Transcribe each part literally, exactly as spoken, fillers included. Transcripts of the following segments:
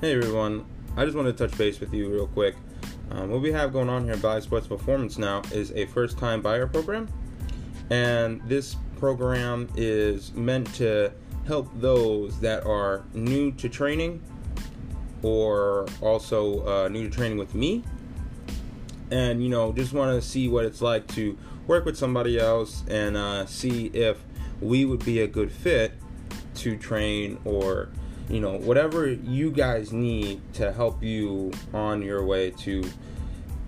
Hey everyone, I just wanted to touch base with you real quick. Um, what we have going on here by Sports Performance Now is a first-time buyer program, and this program is meant to help those that are new to training or also uh, new to training with me, and you know, just want to see what it's like to work with somebody else and uh, see if we would be a good fit to train or you know, whatever you guys need to help you on your way to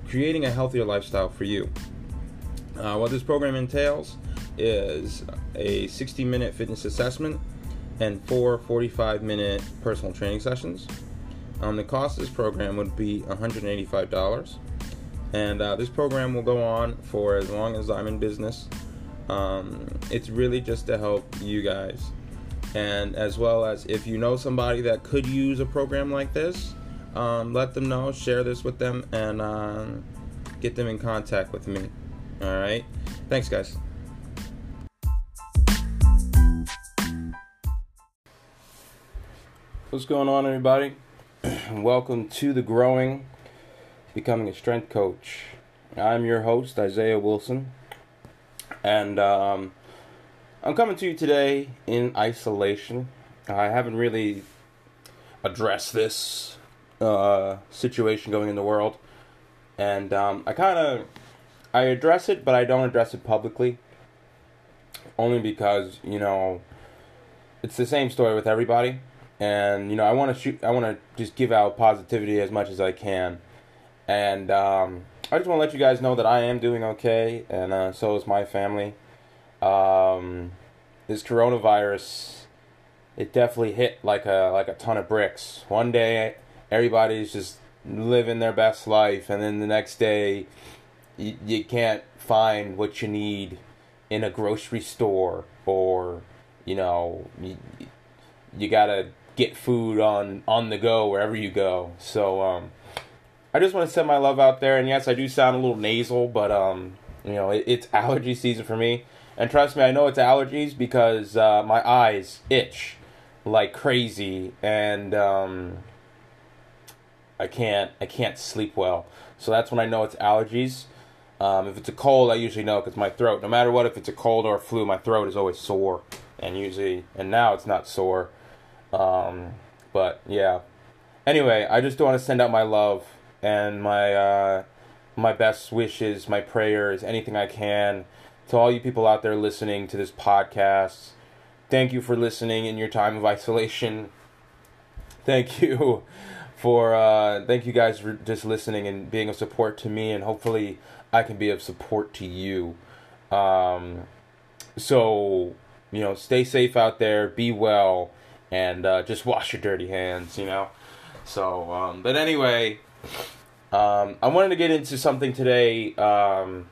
creating a healthier lifestyle for you. Uh, what this program entails is a sixty-minute fitness assessment and four forty-five-minute personal training sessions. Um, the cost of this program would be one hundred eighty-five dollars. And uh, this program will go on for as long as I'm in business. Um, it's really just to help you guys. And as well as if you know somebody that could use a program like this, um, let them know, share this with them, and um, get them in contact with me. All right? Thanks, guys. What's going on, everybody? Welcome to the Growing, Becoming a Strength Coach. I'm your host, Isaiah Wilson. And um I'm coming to you today in isolation. I haven't really addressed this uh, situation going in the world. And um, I kind of, I address it, but I don't address it publicly. Only because, you know, it's the same story with everybody. And, you know, I want to shoot, I want to just give out positivity as much as I can. And um, I just want to let you guys know that I am doing okay. And uh, so is my family. Um, this coronavirus, it definitely hit like a, like a ton of bricks. One day, everybody's just living their best life, and then the next day, you, you can't find what you need in a grocery store, or, you know, you, you gotta get food on, on the go, wherever you go. So, um, I just want to send my love out there, and yes, I do sound a little nasal, but, um, you know, it, it's allergy season for me. And trust me, I know it's allergies because uh, my eyes itch like crazy, and um, I can't I can't sleep well. So that's when I know it's allergies. Um, if it's a cold, I usually know because my throat, no matter what, if it's a cold or a flu, my throat is always sore, and usually, and now it's not sore. Um, but yeah. Anyway, I just want to send out my love and my uh, my best wishes, my prayers, anything I can. To all you people out there listening to this podcast, thank you for listening in your time of isolation. Thank you for, uh, thank you guys for just listening and being of support to me, and hopefully I can be of support to you. Um, so, you know, stay safe out there, be well, and uh, just wash your dirty hands, you know. So, um, but anyway, um, I wanted to get into something today. Um,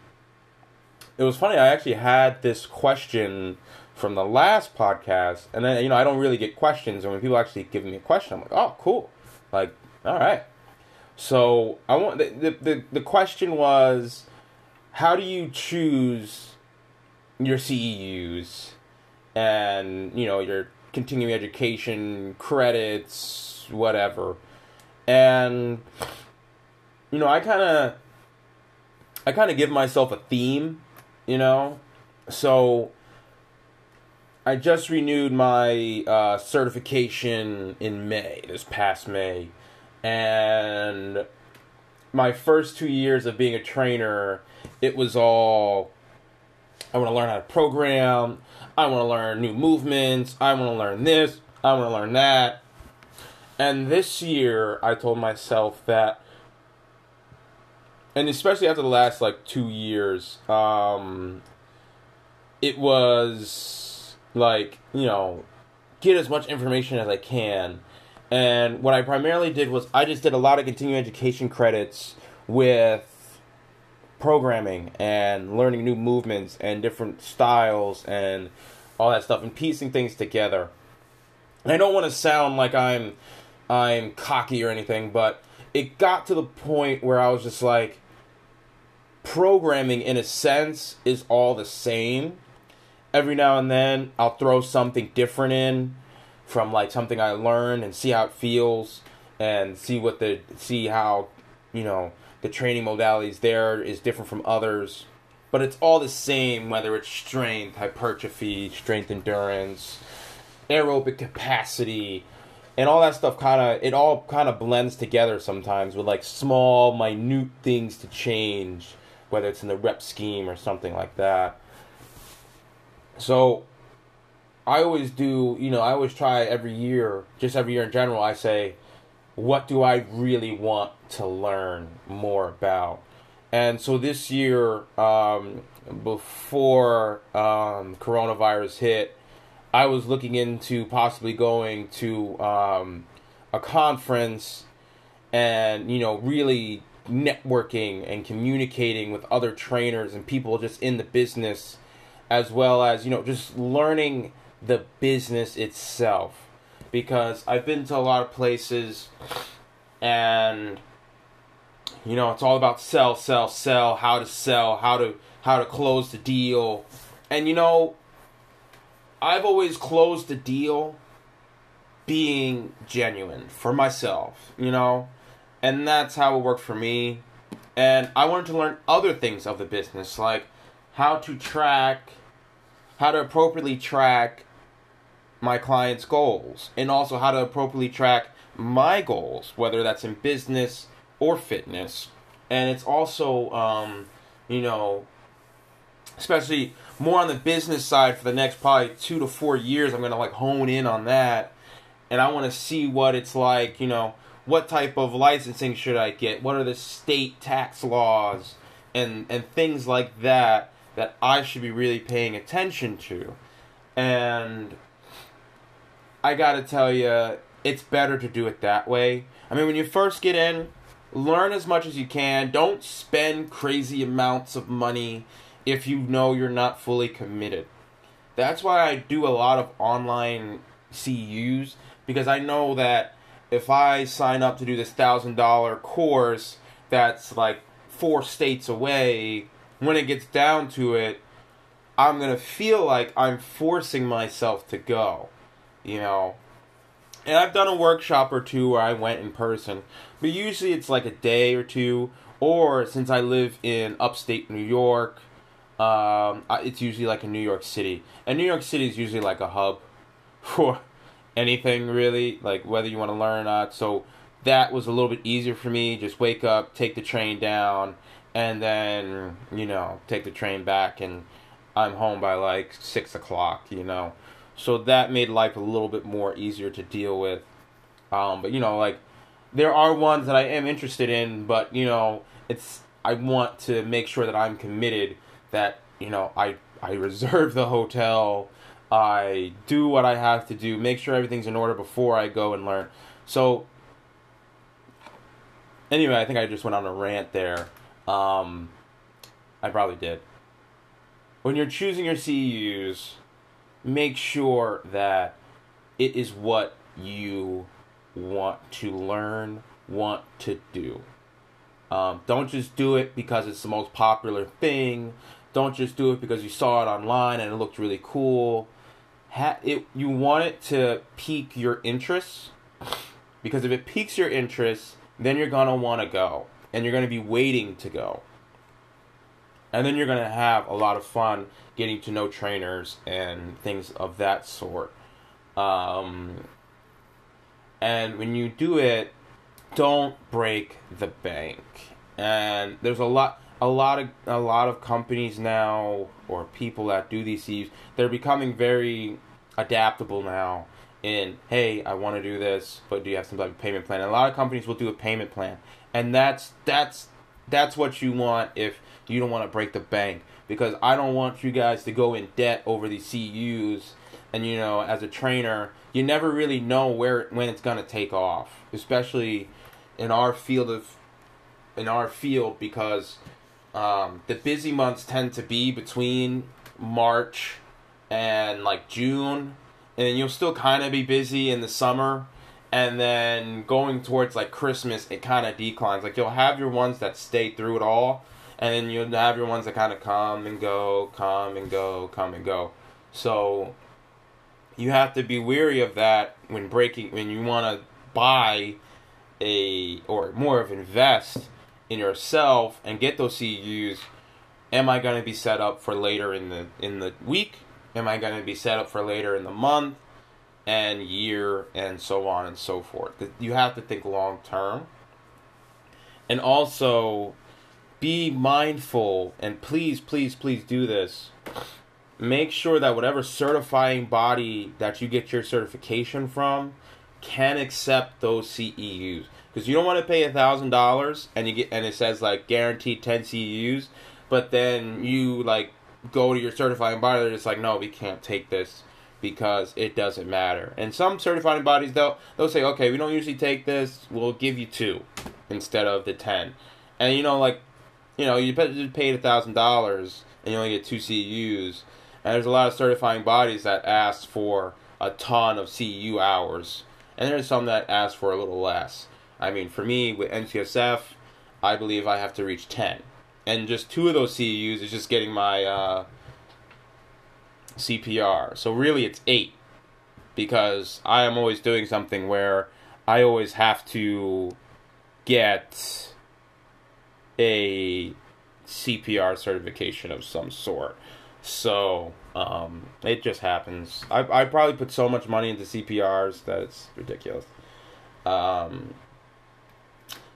It was funny, I actually had this question from the last podcast, and then, you know, I don't really get questions, and when people actually give me a question, I'm like, oh, cool, like, all right. So, I want, the, the, the question was, how do you choose your C E Us, and, you know, your continuing education, credits, whatever, and, you know, I kind of, I kind of give myself a theme. You know, so I just renewed my uh, certification in May, this past May, and my first two years of being a trainer, it was all, I want to learn how to program, I want to learn new movements, I want to learn this, I want to learn that, and this year I told myself that. And especially after the last, like, two years, um, it was, like, you know, get as much information as I can. And what I primarily did was I just did a lot of continuing education credits with programming and learning new movements and different styles and all that stuff and piecing things together. And I don't want to sound like I'm, I'm cocky or anything, but it got to the point where I was just like, programming in a sense is all the same. Every now and then I'll throw something different in from like something I learned and see how it feels. and see what the see how, you know, the training modalities there is different from others. But it's all the same, whether it's strength, hypertrophy, strength endurance, aerobic capacity, and all that stuff kind of, it all kind of blends together sometimes with like small, minute things to change, whether it's in the rep scheme or something like that. So I always do, you know, I always try every year, just every year in general, I say, what do I really want to learn more about? And so this year, um, before um, coronavirus hit, I was looking into possibly going to um, a conference and, you know, really networking and communicating with other trainers and people just in the business, as well as, you know, just learning the business itself. Because I've been to a lot of places and, you know, it's all about sell, sell, sell, how to sell, how to how to close the deal. And, you know, I've always closed the deal being genuine for myself, you know. And that's how it worked for me. And I wanted to learn other things of the business, like how to track, how to appropriately track my clients' goals. And also how to appropriately track my goals, whether that's in business or fitness. And it's also, um, you know, especially more on the business side for the next probably two to four years, I'm going to like hone in on that. And I want to see what it's like, you know, what type of licensing should I get? What are the state tax laws and, and things like that that I should be really paying attention to? And I got to tell you, it's better to do it that way. I mean, when you first get in, learn as much as you can. Don't spend crazy amounts of money if you know you're not fully committed. That's why I do a lot of online C E Us, because I know that if I sign up to do this one thousand dollars course that's like four states away, when it gets down to it, I'm going to feel like I'm forcing myself to go, you know. And I've done a workshop or two where I went in person, but usually it's like a day or two, or since I live in upstate New York, um, it's usually like in New York City. And New York City is usually like a hub for anything really, like whether you want to learn or not. So that was a little bit easier for me. Just wake up, take the train down, and then, you know, take the train back, and I'm home by like six o'clock, you know. So that made life a little bit more easier to deal with. Um, but, you know, like, there are ones that I am interested in, but, you know, it's, I want to make sure that I'm committed, that, you know, I, I reserve the hotel, I do what I have to do, make sure everything's in order before I go and learn. So, anyway, I think I just went on a rant there. Um, I probably did. When you're choosing your C E Us, make sure that it is what you want to learn, want to do. Um, don't just do it because it's the most popular thing. Don't just do it because you saw it online and it looked really cool. Ha- it, you want it to pique your interest, because if it piques your interest, then you're going to want to go, and you're going to be waiting to go. And then you're going to have a lot of fun getting to know trainers and things of that sort. Um, and when you do it, don't break the bank. And there's a lot, a lot of, a lot of companies now, or people that do these C E Us, they're becoming very adaptable now. In, hey, I want to do this, but do you have some type of payment plan? And a lot of companies will do a payment plan, and that's that's. That's what you want if you don't want to break the bank. Because I don't want you guys to go in debt over these C E Us. And, you know, as a trainer, you never really know where when it's going to take off. Especially in our field, of, in our field because um, the busy months tend to be between March and, like, June. And you'll still kind of be busy in the summer. And then going towards, like, Christmas, it kind of declines. Like, you'll have your ones that stay through it all. And then you'll have your ones that kind of come and go, come and go, come and go. So you have to be wary of that when breaking, when you want to buy a, or more of invest in yourself and get those C E Us. Am I going to be set up for later in the in the week? Am I going to be set up for later in the month and year and so on and so forth? You have to think long term. And also be mindful, and please, please, please do this. Make sure that whatever certifying body that you get your certification from can accept those C E Us. Because you don't want to pay a thousand dollars and you get and it says like guaranteed ten C E Us, but then you like go to your certifying body, they're just like, no, we can't take this because it doesn't matter. And some certifying bodies, they'll, they'll say, okay, we don't usually take this, we'll give you two instead of the ten. And you know, like, you know, you paid a thousand dollars and you only get two C E Us. And there's a lot of certifying bodies that ask for a ton of C E U hours. And there's some that ask for a little less. I mean, for me, with N C S F, I believe I have to reach ten. And just two of those C E Us is just getting my uh, C P R. So really it's eight. Because I am always doing something where I always have to get a C P R certification of some sort. So um, it just happens. I I probably put so much money into C P Rs that it's ridiculous. Um,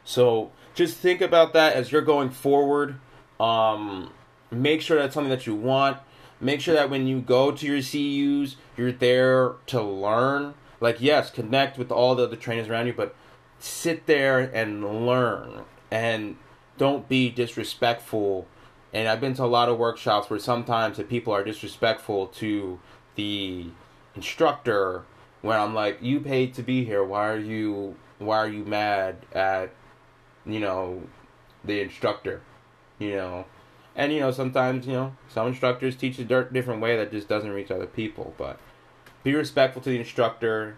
so just think about that as you're going forward. Um, make sure that's something that you want. Make sure that when you go to your C E Us, you're there to learn. Like, yes, connect with all the other trainers around you, but sit there and learn. And don't be disrespectful. And I've been to a lot of workshops where sometimes the people are disrespectful to the instructor. When I'm like, you paid to be here. Why are you? Why are you mad at, you know, the instructor? You know, and you know sometimes you know some instructors teach a different way that just doesn't reach other people. But be respectful to the instructor.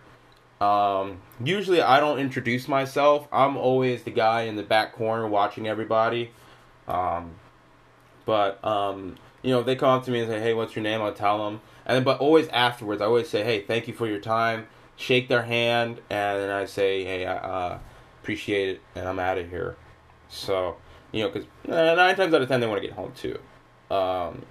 Um, usually I don't introduce myself. I'm always the guy in the back corner watching everybody. Um, But, um, you know, they come up to me and say, hey, what's your name? I'll tell them. And then, but always afterwards, I always say, hey, thank you for your time. Shake their hand. And then I say, hey, I uh, appreciate it. And I'm out of here. So, you know, because nine times out of ten, they want to get home too. Um,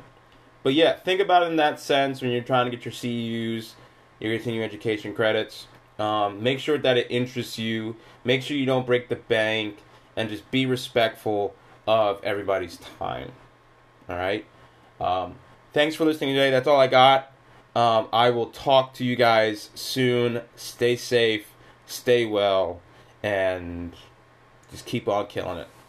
but yeah, think about it in that sense when you're trying to get your C E Us, your continuing education credits. Um, make sure that it interests you. Make sure you don't break the bank. And just be respectful of everybody's time. All right. Um, thanks for listening today. That's all I got. Um, I will talk to you guys soon. Stay safe, stay well, and just keep on killing it.